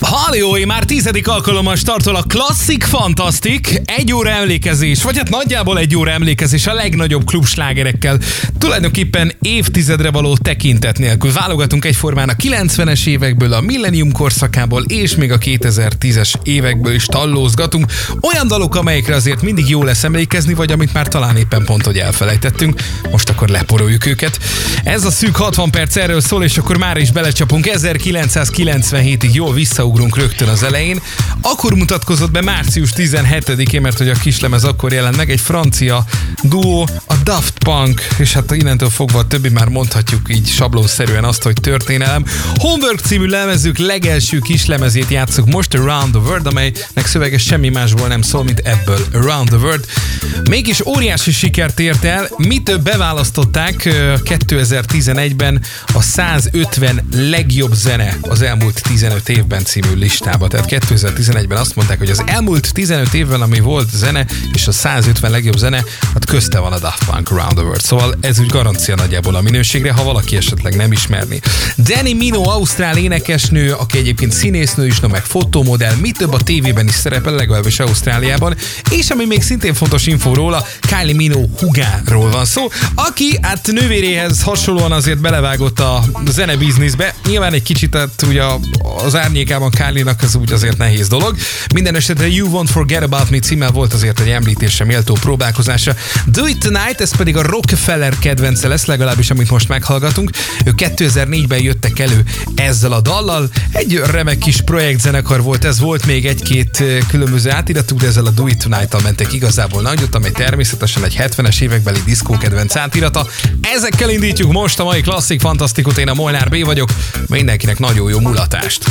Halljói, már 10. alkalommal startol a Klasszik Fantasztik, 1 óra emlékezés, vagy hát nagyjából 1 óra emlékezés a legnagyobb klubslágerekkel, tulajdonképpen évtizedre való tekintet nélkül. Válogatunk egyformán a 90-es évekből, a millennium korszakából, és még a 2010-es évekből is tallózgatunk. Olyan dalok, amelyekre azért mindig jó lesz emlékezni, vagy amit már talán éppen pont, hogy elfelejtettünk. Most akkor leporoljuk őket. Ez a szűk 60 perc erről szól, és akkor már is belecsapunk 1997-ig, jól visszaugrunk rögtön az elején. Akkor mutatkozott be március 17-én, mert hogy a kislemez akkor jelent meg, egy francia duó, a Daft Punk, és hát innentől fogva a többi már mondhatjuk így sablonszerűen azt, hogy történelem. Homework című lemezük legelső kislemezét játsszuk most, Around the World, amelynek szövege semmi másból nem szól, mint ebből, Around the World. Mégis óriási sikert ért el, mi több beválasztották 2011-ben a 150 legjobb zene az elmúlt 15 évben című listába. Tehát 2011-ben azt mondták, hogy az elmúlt 15 évben, ami volt zene, és a 150 legjobb zene, hát közte van a Daft Punk Around the World. Szóval ez úgy garancia nagyjából a minőségre, ha valaki esetleg nem ismerni. Dannii Minogue, ausztrál énekesnő, aki egyébként színésznő is, meg fotómodell, mi több a tévében is szerepel, legalábbis Ausztráliában, és ami még szintén fontos infó róla, Kylie Minogue hugáról van szó, aki hát nővéréhez hasonlóan azért belevágott a zenebizniszbe. Nyilván egy kicsit hát ugye az árnyékában Kylie-nak ez úgy azért nehéz dolog. Minden esetre You Won't Forget About Me címmel volt azért egy említésre méltó próbálkozása. Do it tonight, ez pedig a Rockefeller kedvence lesz, legalábbis amit most meghallgatunk. Ők 2004-ben jöttek elő ezzel a dallal. Egy remek kis projektzenekar volt, ez volt még egy-két különböző átiratú, de ezzel a Do it tonight-tal mentek igazából nagyot, amely természetesen egy 70-es évekbeli diszkókedvenc átirata. Ezekkel indítjuk most a mai Klasszik Fantasztikot, én a Molnár B vagyok, mindenkinek nagyon jó mulatást!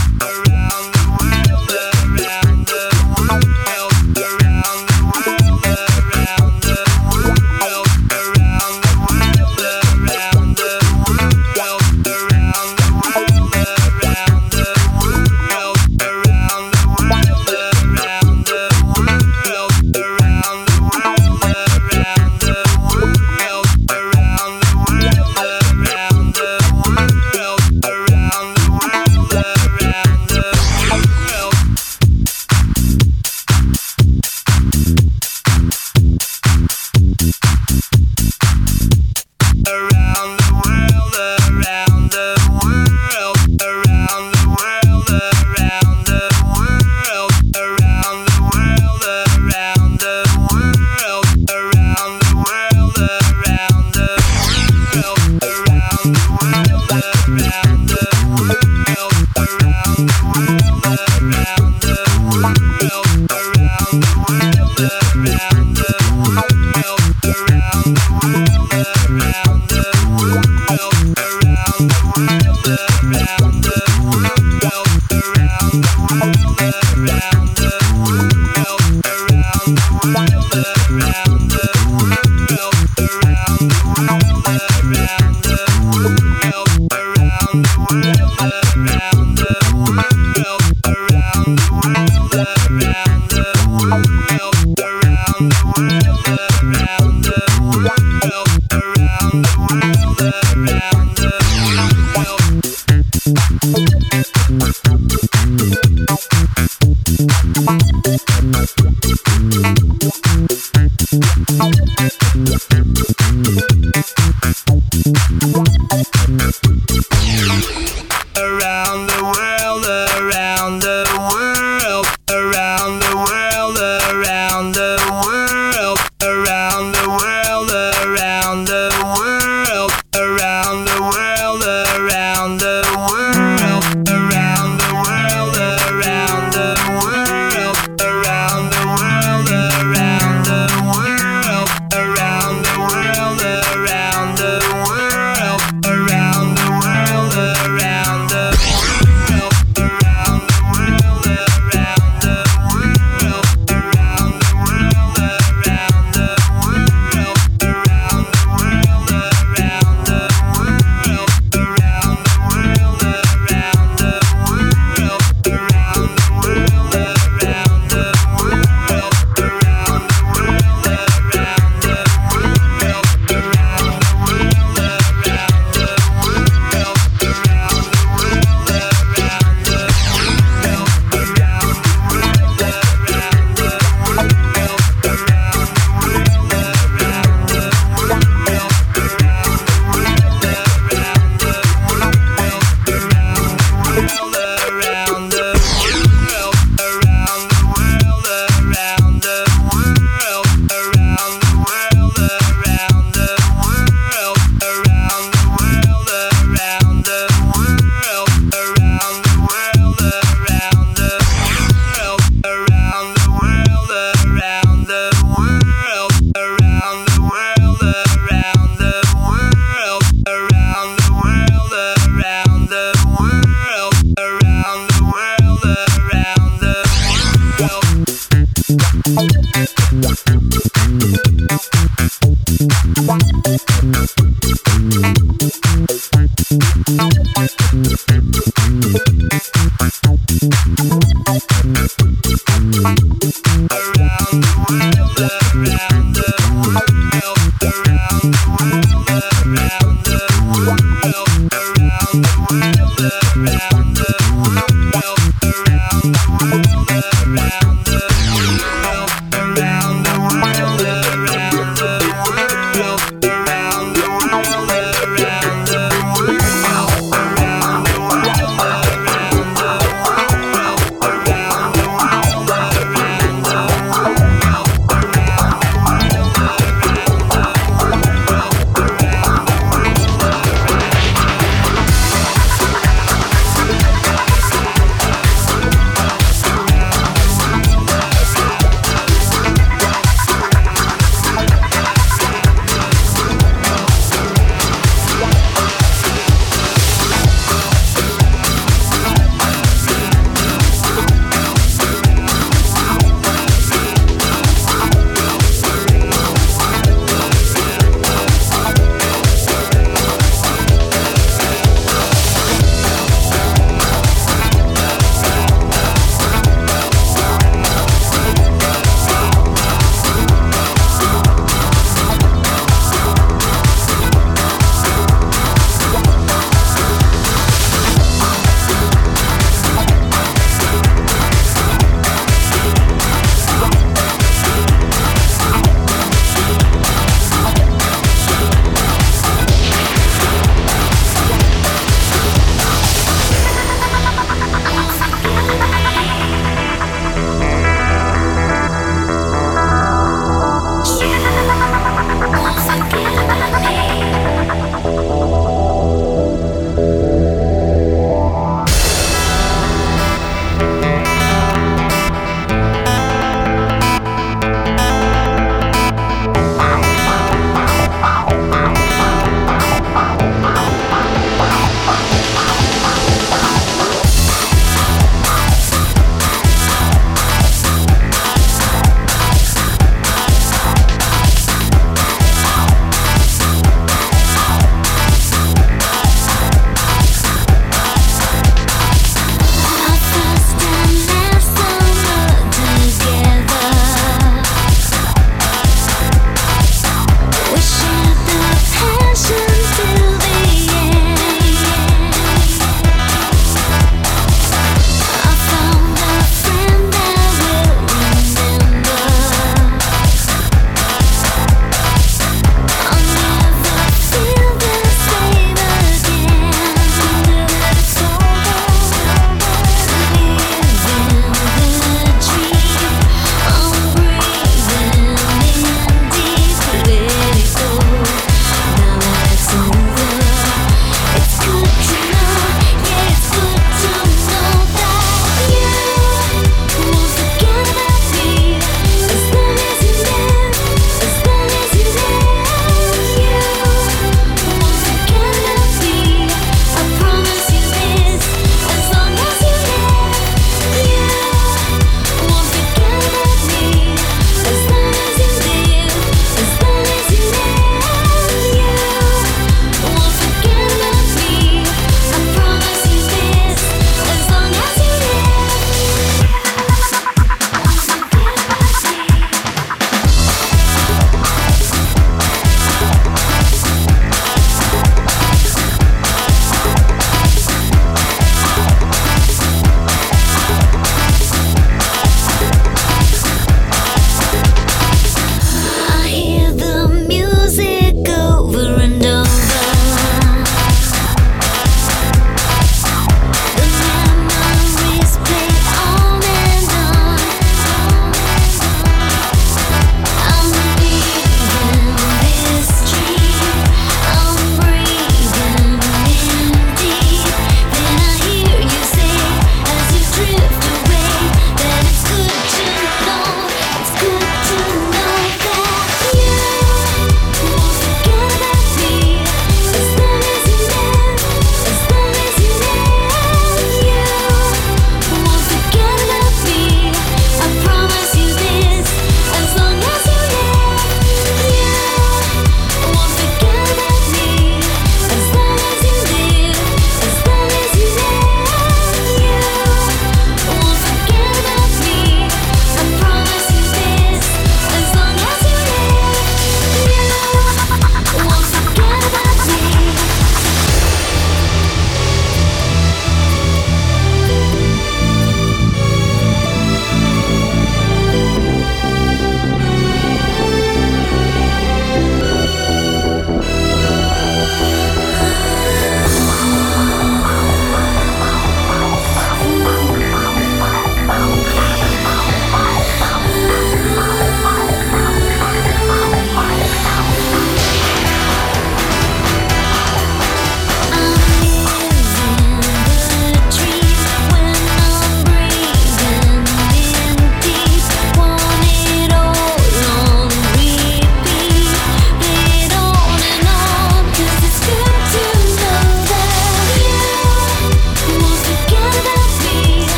Around the world, around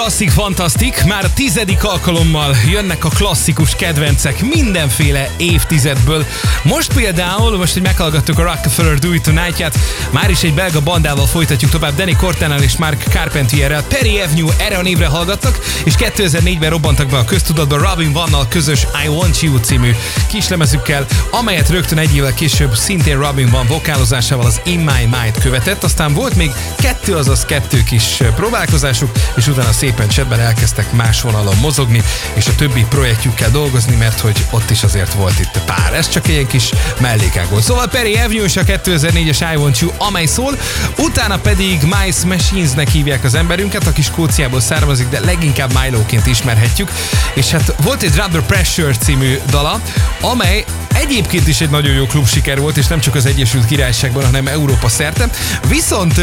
Klasszik, fantasztik, már 10. alkalommal jönnek a klasszikus kedvencek mindenféle évtizedből. Most például, hogy meghallgattuk a Rockefeller Do it tonight-ját, már is egy belga bandával folytatjuk tovább, Denis Cortenal és Mark Carpentierrel. Paris Avenue, erre a névre hallgattak, és 2004-ben robbantak be a köztudatba Robin One-nal közös I Want You című kislemezükkel, amelyet rögtön egy évvel később szintén Robin One vokálozásával az In My Mind követett, aztán volt még kettő kis próbálkozásuk, és utána szépen csendben elkezdtek más vonalon mozogni, és a többi projektjükkel dolgozni, mert hogy ott is azért volt itt pár. Ez csak ilyen kis mellékágol. Szóval Paris Avenue és a 2004-es I Want You, amely szól, utána pedig Mice Machinesnek hívják az emberünket, aki Skóciából származik, de leginkább Myloként ismerhetjük, és hát volt egy Dr. Pressure című dala, amely egyébként is egy nagyon jó klubsiker volt, és nem csak az Egyesült Királyságban, hanem Európa szerte, viszont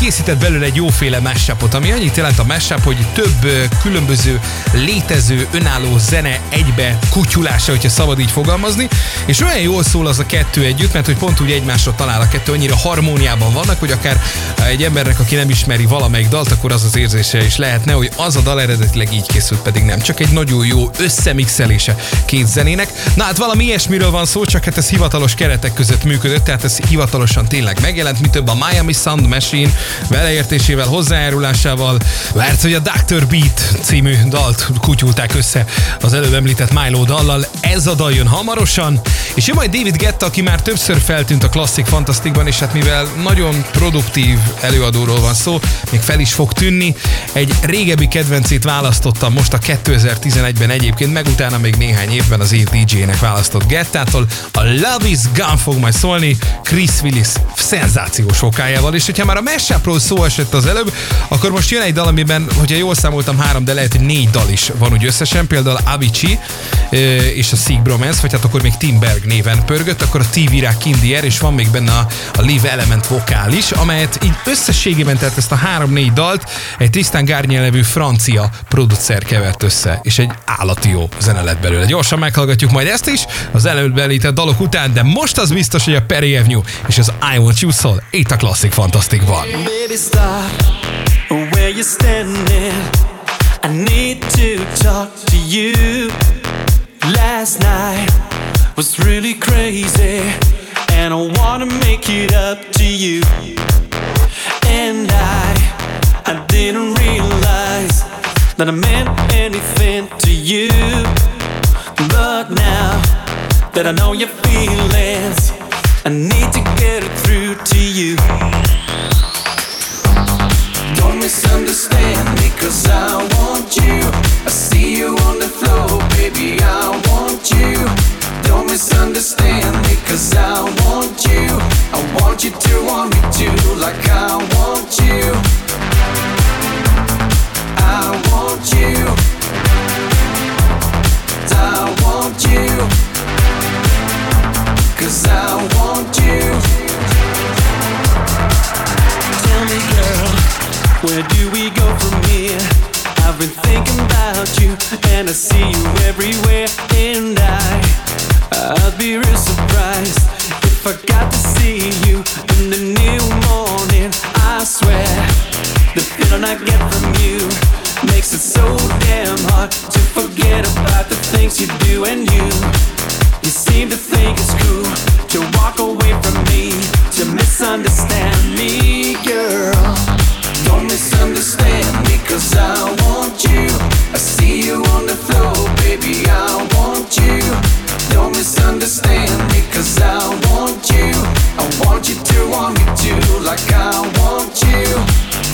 készített belőle egy jóféle mashupot, ami annyit jelent a mashup, hogy több különböző létező, önálló zene egybe kutyulása, hogyha szabad így fogalmazni, és olyan jól szól az a kettő együtt, mert hogy pont úgy egymásra talál a kettő, annyira harmóniában vannak, hogy akár egy embernek, aki nem ismeri valamelyik dalt, akkor az az érzése is lehetne, hogy az a dal eredetileg így készült, pedig nem. Csak egy nagyon jó összemixelése két zenének. Na hát valami ilyesmiről van szó, csak hát ez hivatalos keretek között működött, tehát ez hivatalosan tényleg megjelent, mi több a Miami Sound Machine beleértésével, hozzájárulásával, mert hogy a Dr. Beat című dalt kutyulták össze az előbb említett Mylo dallal. Ez a dal jön hamarosan, és jön majd David Guetta, aki már többször feltűnt a Klasszik Fantasztikban, és hát mivel nagyon produktív előadóról van szó, még fel is fog tűnni. Egy régebbi kedvencét választottam most a 2011-ben egyébként, meg utána még néhány évben az év DJ-nek választott Gettától. A Love Is Gone fog majd szólni Chris Willis szenzációs vokájával, és hogyha már a mashup-ról szó esett az előbb, akkor most jön egy dal, amiben, hogyha jól számoltam, 3, de lehet, hogy 4 dal is van úgy összesen, például Avicii és a Seek Bromance, vagy hát akkor még Tim Berg néven pörgött, akkor a TV Rock, és van még benne a Live Element vokál is, amelyet így összességében, tehát ezt a 3-4 dalt egy Tristan Garnier nevű francia producer kevert össze, és egy állati jó zene lett belőle. Gyorsan meghallgatjuk majd ezt is, az előbb említett dalok után, de most az biztos, hogy a Paris Avenue és az I Want You szól, itt a Klasszik Fantasztikban. Baby, stop where you're standing. I need to talk to you. Last night was really crazy, and I wanna make it up to you. And I didn't realize that I meant anything to you. But now that I know your feelings, I need to get it through to you. Don't misunderstand me, 'cause I want you. I see you on the floor, baby, I want you. Don't misunderstand me, 'cause I want you. I want you to want me too, like I want you. I want you. I want you. 'Cause I want you. Tell me, girl, where do we go from here? I've been thinking about you, and I see you everywhere. And I'd be real surprised if I got to see you in the new morning. I swear, the feeling I get from you makes it so damn hard to forget about the things you do. And you seem to think it's cool to walk away from me, to misunderstand me, girl. Don't misunderstand me, 'cause I want you. I see you on the floor, baby, I want you. Don't misunderstand me, 'cause I want you. I want you to want me too, like I want you.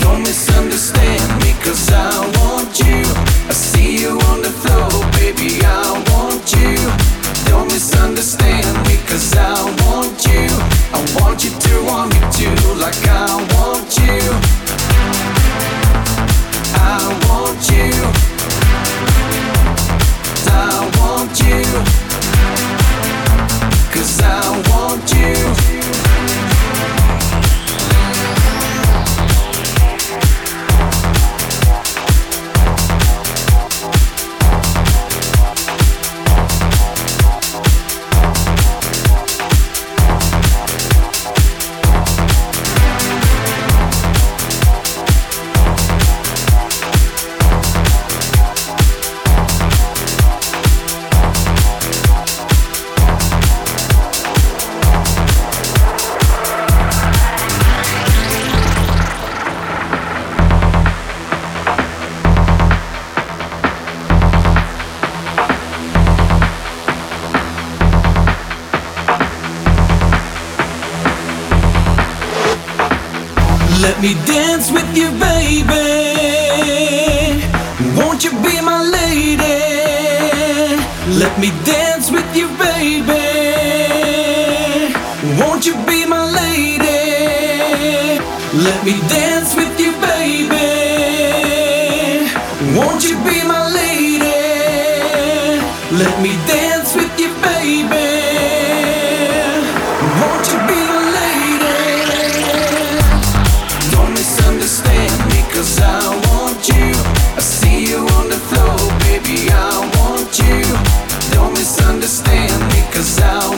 Don't misunderstand me, 'cause I want you. I see you on the floor, baby, I want you. Don't misunderstand me, 'cause I want you. I want you to want me too, like I want you. I want you. I want you. 'Cause I want you. Let me dance with you, baby. Won't you be my lady? Let me dance with you, baby. Won't you be my lady? Let me dance with you, baby. Won't you be my lady? Let me dance with you, baby. I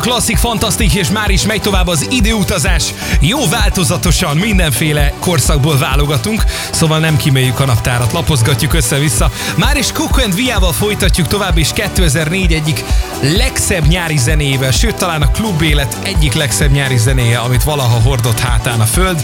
a klasszik, fantasztik, és már is megy tovább az időutazás. Jó változatosan mindenféle korszakból válogatunk, szóval nem kíméljük a naptárat, lapozgatjuk össze-vissza. Már is Cook & Via-val folytatjuk tovább, és 2004 egyik legszebb nyári zenével, sőt talán a klubélet egyik legszebb nyári zenéje, amit valaha hordott hátán a föld.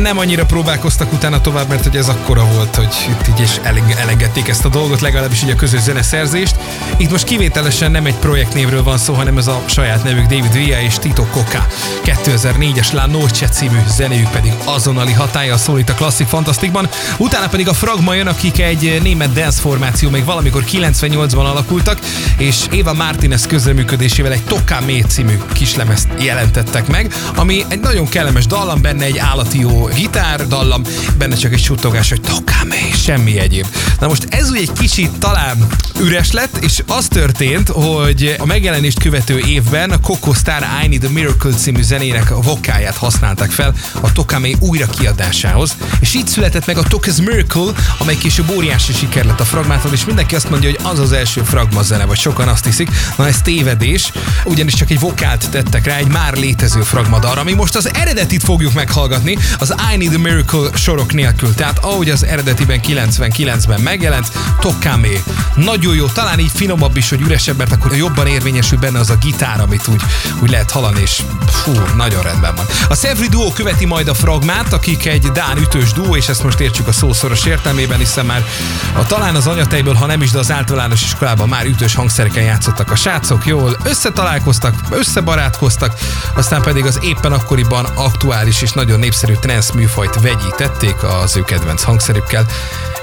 Nem annyira próbálkoztak utána tovább, mert hogy ez akkora volt, hogy itt így is elengedték ezt a dolgot, legalábbis így a közös zeneszerzést. Itt most kivételesen nem egy projektnévről van szó, hanem ez a saját nevük, David Guetta és Tito Coca. 2004-es La Noche című zenéjük pedig azonnali hatállyal szólít a klasszik fantasztikban. Utána pedig a Fragma jön, akik egy német dance formáció, még valamikor 98-ban alakultak, és Eva Martinez közreműködésével egy Toca Me című kislemezt jelentettek meg, ami egy nagyon kellemes dallam, benne egy állati jó gitár dallam, benne csak egy suttogás, hogy Toca Me, semmi egyéb. Na most ez ugye egy kicsit talán üres lett, és az történt, hogy a megjelenést követő évben a Coco Star I Need the Miracle című zenének a vokáját használták fel a Toca Me újrakiadásához, és így született meg a Toca Me Miracle, amely később óriási siker lett a Fragmától, és mindenki azt mondja, hogy az az első Fragma zene, vagy sokan azt hiszik. Na ez tévedés, ugyanis csak egy vokált tettek rá egy már létező Fragma dalra, ami most az eredetit fogjuk meghallgatni, az I Need the Miracle sorok nélkül, tehát ahogy az eredetiben 99-ben megjelent, Toca Me. Nagyon jó, talán így finomabb is, hogy üresebb, mert akkor jobban érvényesül benne az a gitár, amit úgy lehet hallani, és fú, nagyon rendben van. A Sevri duó követi majd a Fragmát, akik egy dán ütős duó, és ezt most értsük a szószoros értelmében, hiszen már talán az anyatejből, ha nem is, de az általános iskolában már ütős hangszereken játszottak a srácok, jól összetalálkoztak, összebarátkoztak, aztán pedig az éppen akkoriban aktuális és nagyon népszerű trance műfajt vegyítették az ő kedvenc hangszerükkel,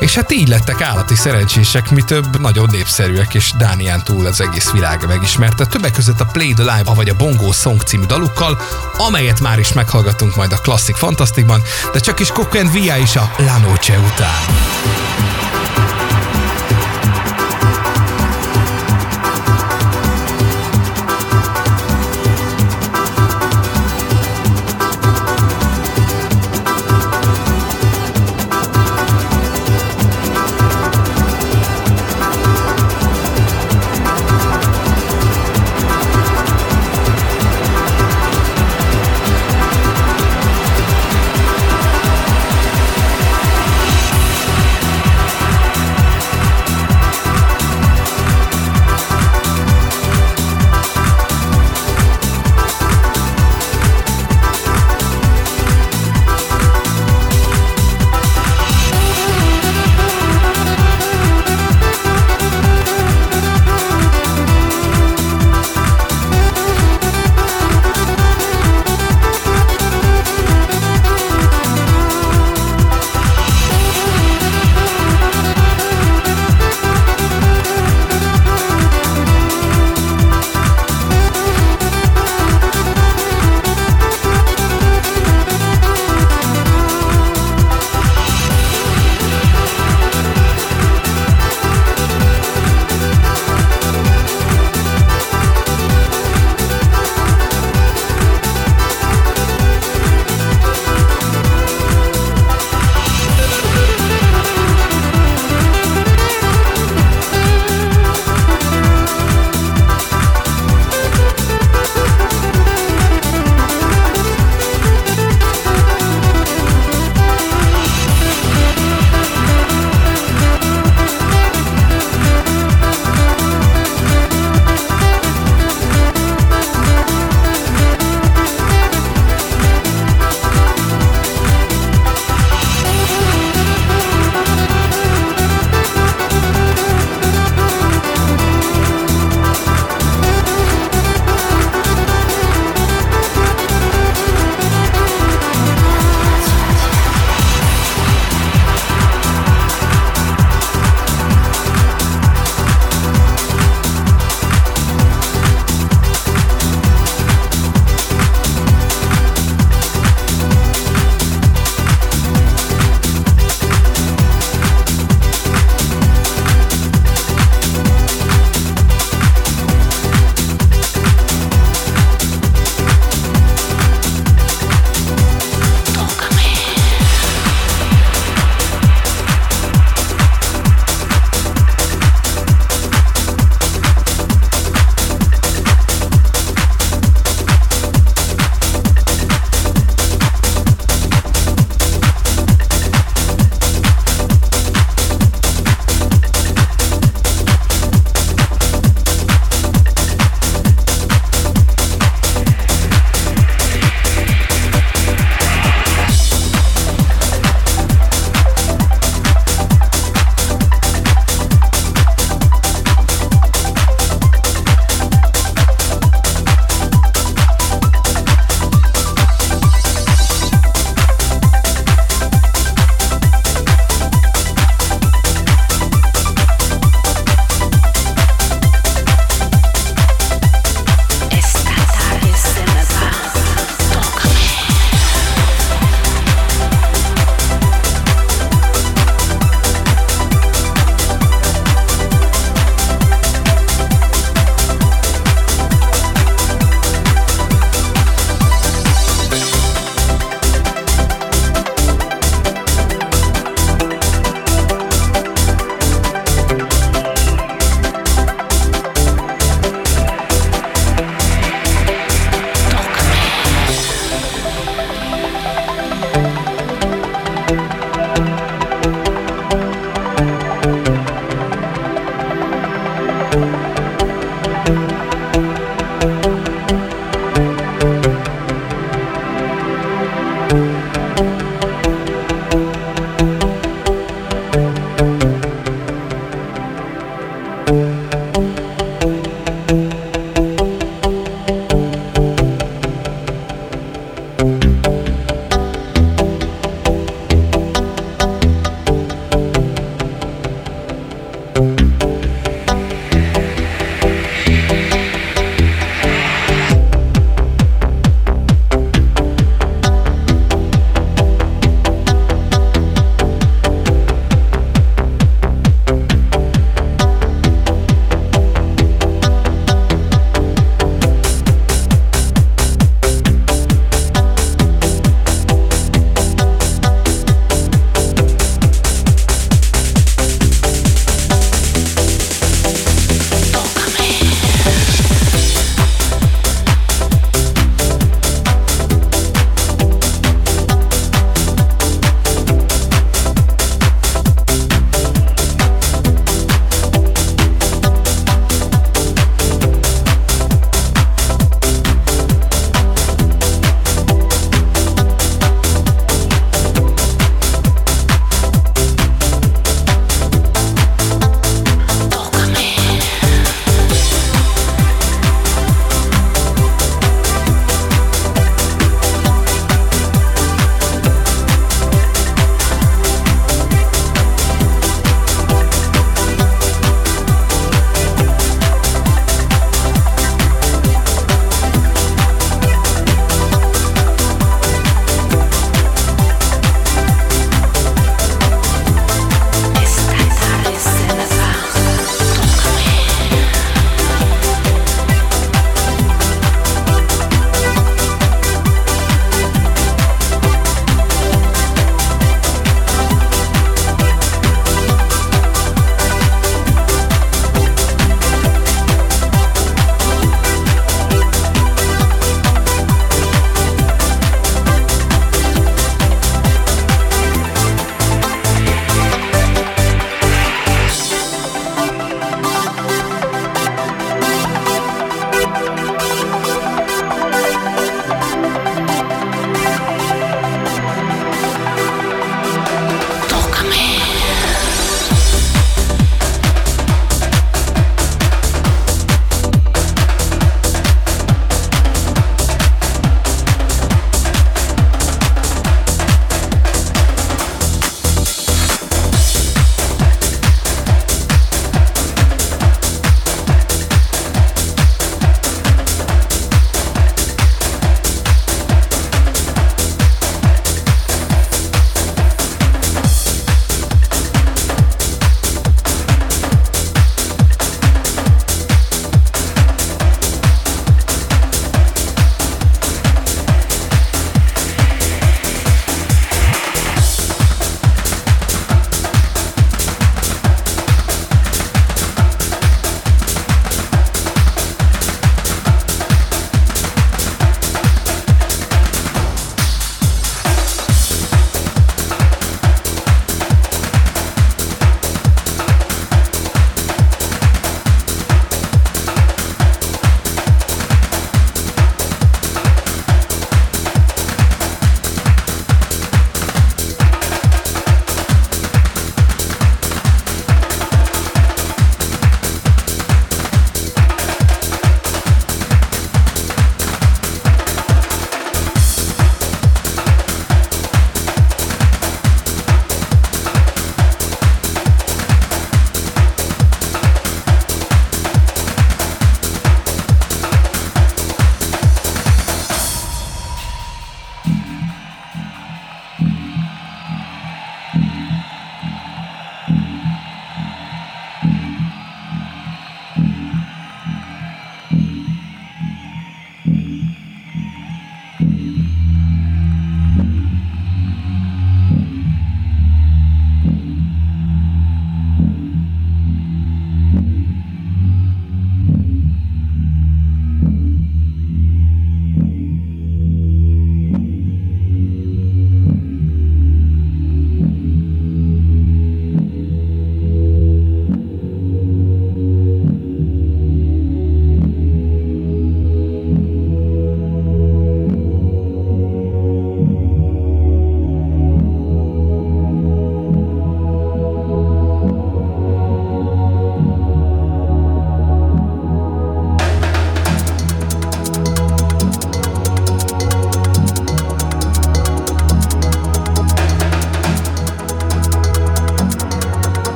és hát így lettek állati szerencsések, mi több nagyon népszerűek, és Dánián túl az egész világ megismerte. Többek között a Play the Live, vagy a Bongo Song című dalukkal, amelyet már is meghallgatunk majd a klasszik fantasztikban, de csak is Coco & Via is a La Noche után.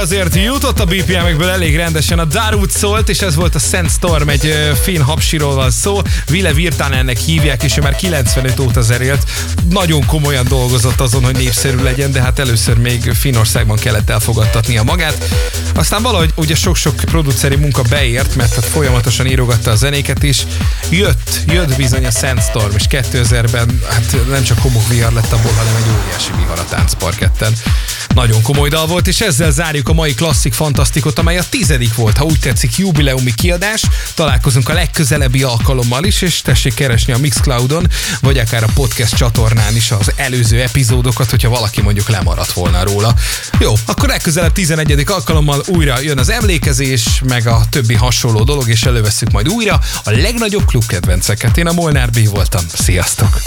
Azért jutott a BPM-ekből elég rendesen, a Darut szólt, és ez volt a Sandstorm, egy finn hapsiról van szó. Ville Virtanennek hívják, és ő már 95 óta zenélt. Nagyon komolyan dolgozott azon, hogy népszerű legyen, de hát először még Finnországban kellett elfogadtatnia magát. Aztán valahogy ugye sok-sok produceri munka beért, mert hát folyamatosan írogatta a zenéket is. Jött bizony a Sandstorm, és 2000-ben hát nem csak homok vihar lett abból, hanem egy óriási vihar a táncparketten. Nagyon komoly dal volt, és ezzel zárjuk a mai klasszik fantasztikot, amely a 10. volt, ha úgy tetszik, jubileumi kiadás. Találkozunk a legközelebbi alkalommal is, és tessék keresni a Mixcloudon, vagy akár a podcast csatornán is az előző epizódokat, hogyha valaki mondjuk lemaradt volna róla. Jó, akkor legközelebb 11. alkalommal újra jön az emlékezés, meg a többi hasonló dolog, és elővesszük majd újra a legnagyobb klubkedvenceket. Én a Molnár B voltam. Sziasztok!